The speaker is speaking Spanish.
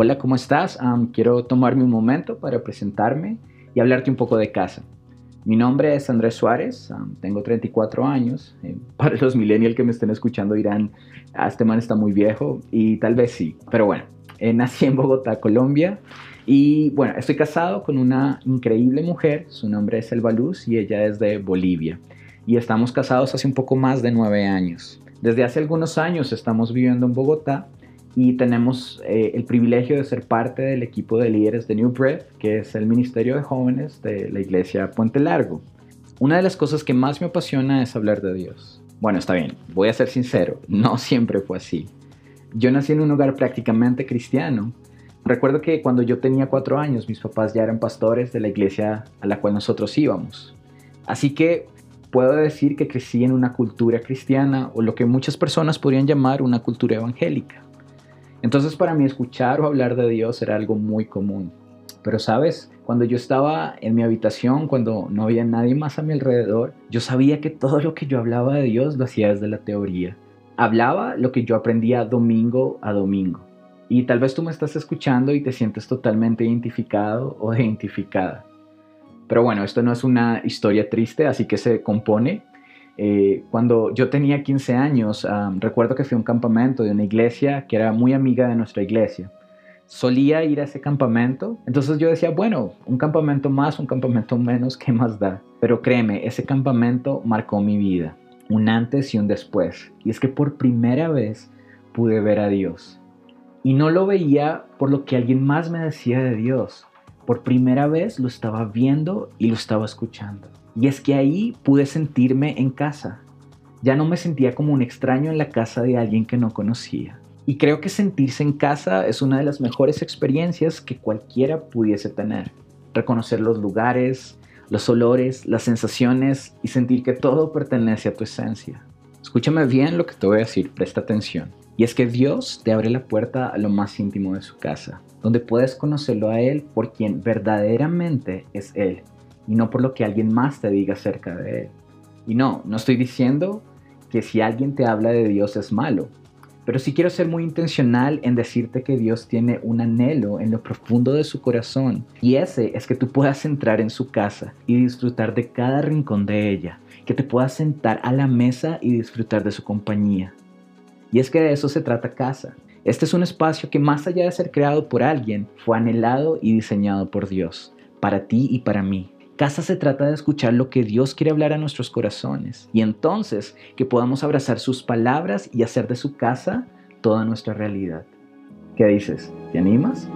Hola, ¿cómo estás? Quiero tomarme un momento para presentarme y hablarte un poco de casa. Mi nombre es Andrés Suárez, tengo 34 años. Para los millennials que me estén escuchando dirán, este man está muy viejo, y tal vez sí, pero bueno, nací en Bogotá, Colombia, y bueno, estoy casado con una increíble mujer, su nombre es Elba Luz y ella es de Bolivia, y estamos casados hace un poco más de 9 años. Desde hace algunos años estamos viviendo en Bogotá, y tenemos el privilegio de ser parte del equipo de líderes de New Breath, que es el Ministerio de Jóvenes de la Iglesia Puente Largo. Una de las cosas que más me apasiona es hablar de Dios. Bueno, está bien, voy a ser sincero, no siempre fue así. Yo nací en un hogar prácticamente cristiano. Recuerdo que cuando yo tenía 4 años, mis papás ya eran pastores de la iglesia a la cual nosotros íbamos. Así que puedo decir que crecí en una cultura cristiana, o lo que muchas personas podrían llamar una cultura evangélica. Entonces para mí escuchar o hablar de Dios era algo muy común. Pero sabes, cuando yo estaba en mi habitación, cuando no había nadie más a mi alrededor, yo sabía que todo lo que yo hablaba de Dios lo hacía desde la teoría. Hablaba lo que yo aprendía domingo a domingo. Y tal vez tú me estás escuchando y te sientes totalmente identificado o identificada. Pero bueno, esto no es una historia triste, así que se compone. Cuando yo tenía 15 años, recuerdo que fui a un campamento de una iglesia que era muy amiga de nuestra iglesia. Solía ir a ese campamento, entonces yo decía, bueno, un campamento más, un campamento menos, ¿qué más da? Pero créeme, ese campamento marcó mi vida, un antes y un después. Y es que por primera vez pude ver a Dios. Y no lo veía por lo que alguien más me decía de Dios. Por primera vez lo estaba viendo y lo estaba escuchando. Y es que ahí pude sentirme en casa. Ya no me sentía como un extraño en la casa de alguien que no conocía. Y creo que sentirse en casa es una de las mejores experiencias que cualquiera pudiese tener. Reconocer los lugares, los olores, las sensaciones y sentir que todo pertenece a tu esencia. Escúchame bien lo que te voy a decir, presta atención. Y es que Dios te abre la puerta a lo más íntimo de su casa, donde puedes conocerlo a Él por quien verdaderamente es Él, y no por lo que alguien más te diga acerca de Él. Y no estoy diciendo que si alguien te habla de Dios es malo, pero sí quiero ser muy intencional en decirte que Dios tiene un anhelo en lo profundo de su corazón, y ese es que tú puedas entrar en su casa y disfrutar de cada rincón de ella, que te puedas sentar a la mesa y disfrutar de su compañía. Y es que de eso se trata casa. Este es un espacio que, más allá de ser creado por alguien, fue anhelado y diseñado por Dios, para ti y para mí. Casa se trata de escuchar lo que Dios quiere hablar a nuestros corazones, y entonces que podamos abrazar sus palabras y hacer de su casa toda nuestra realidad. ¿Qué dices? ¿Te animas?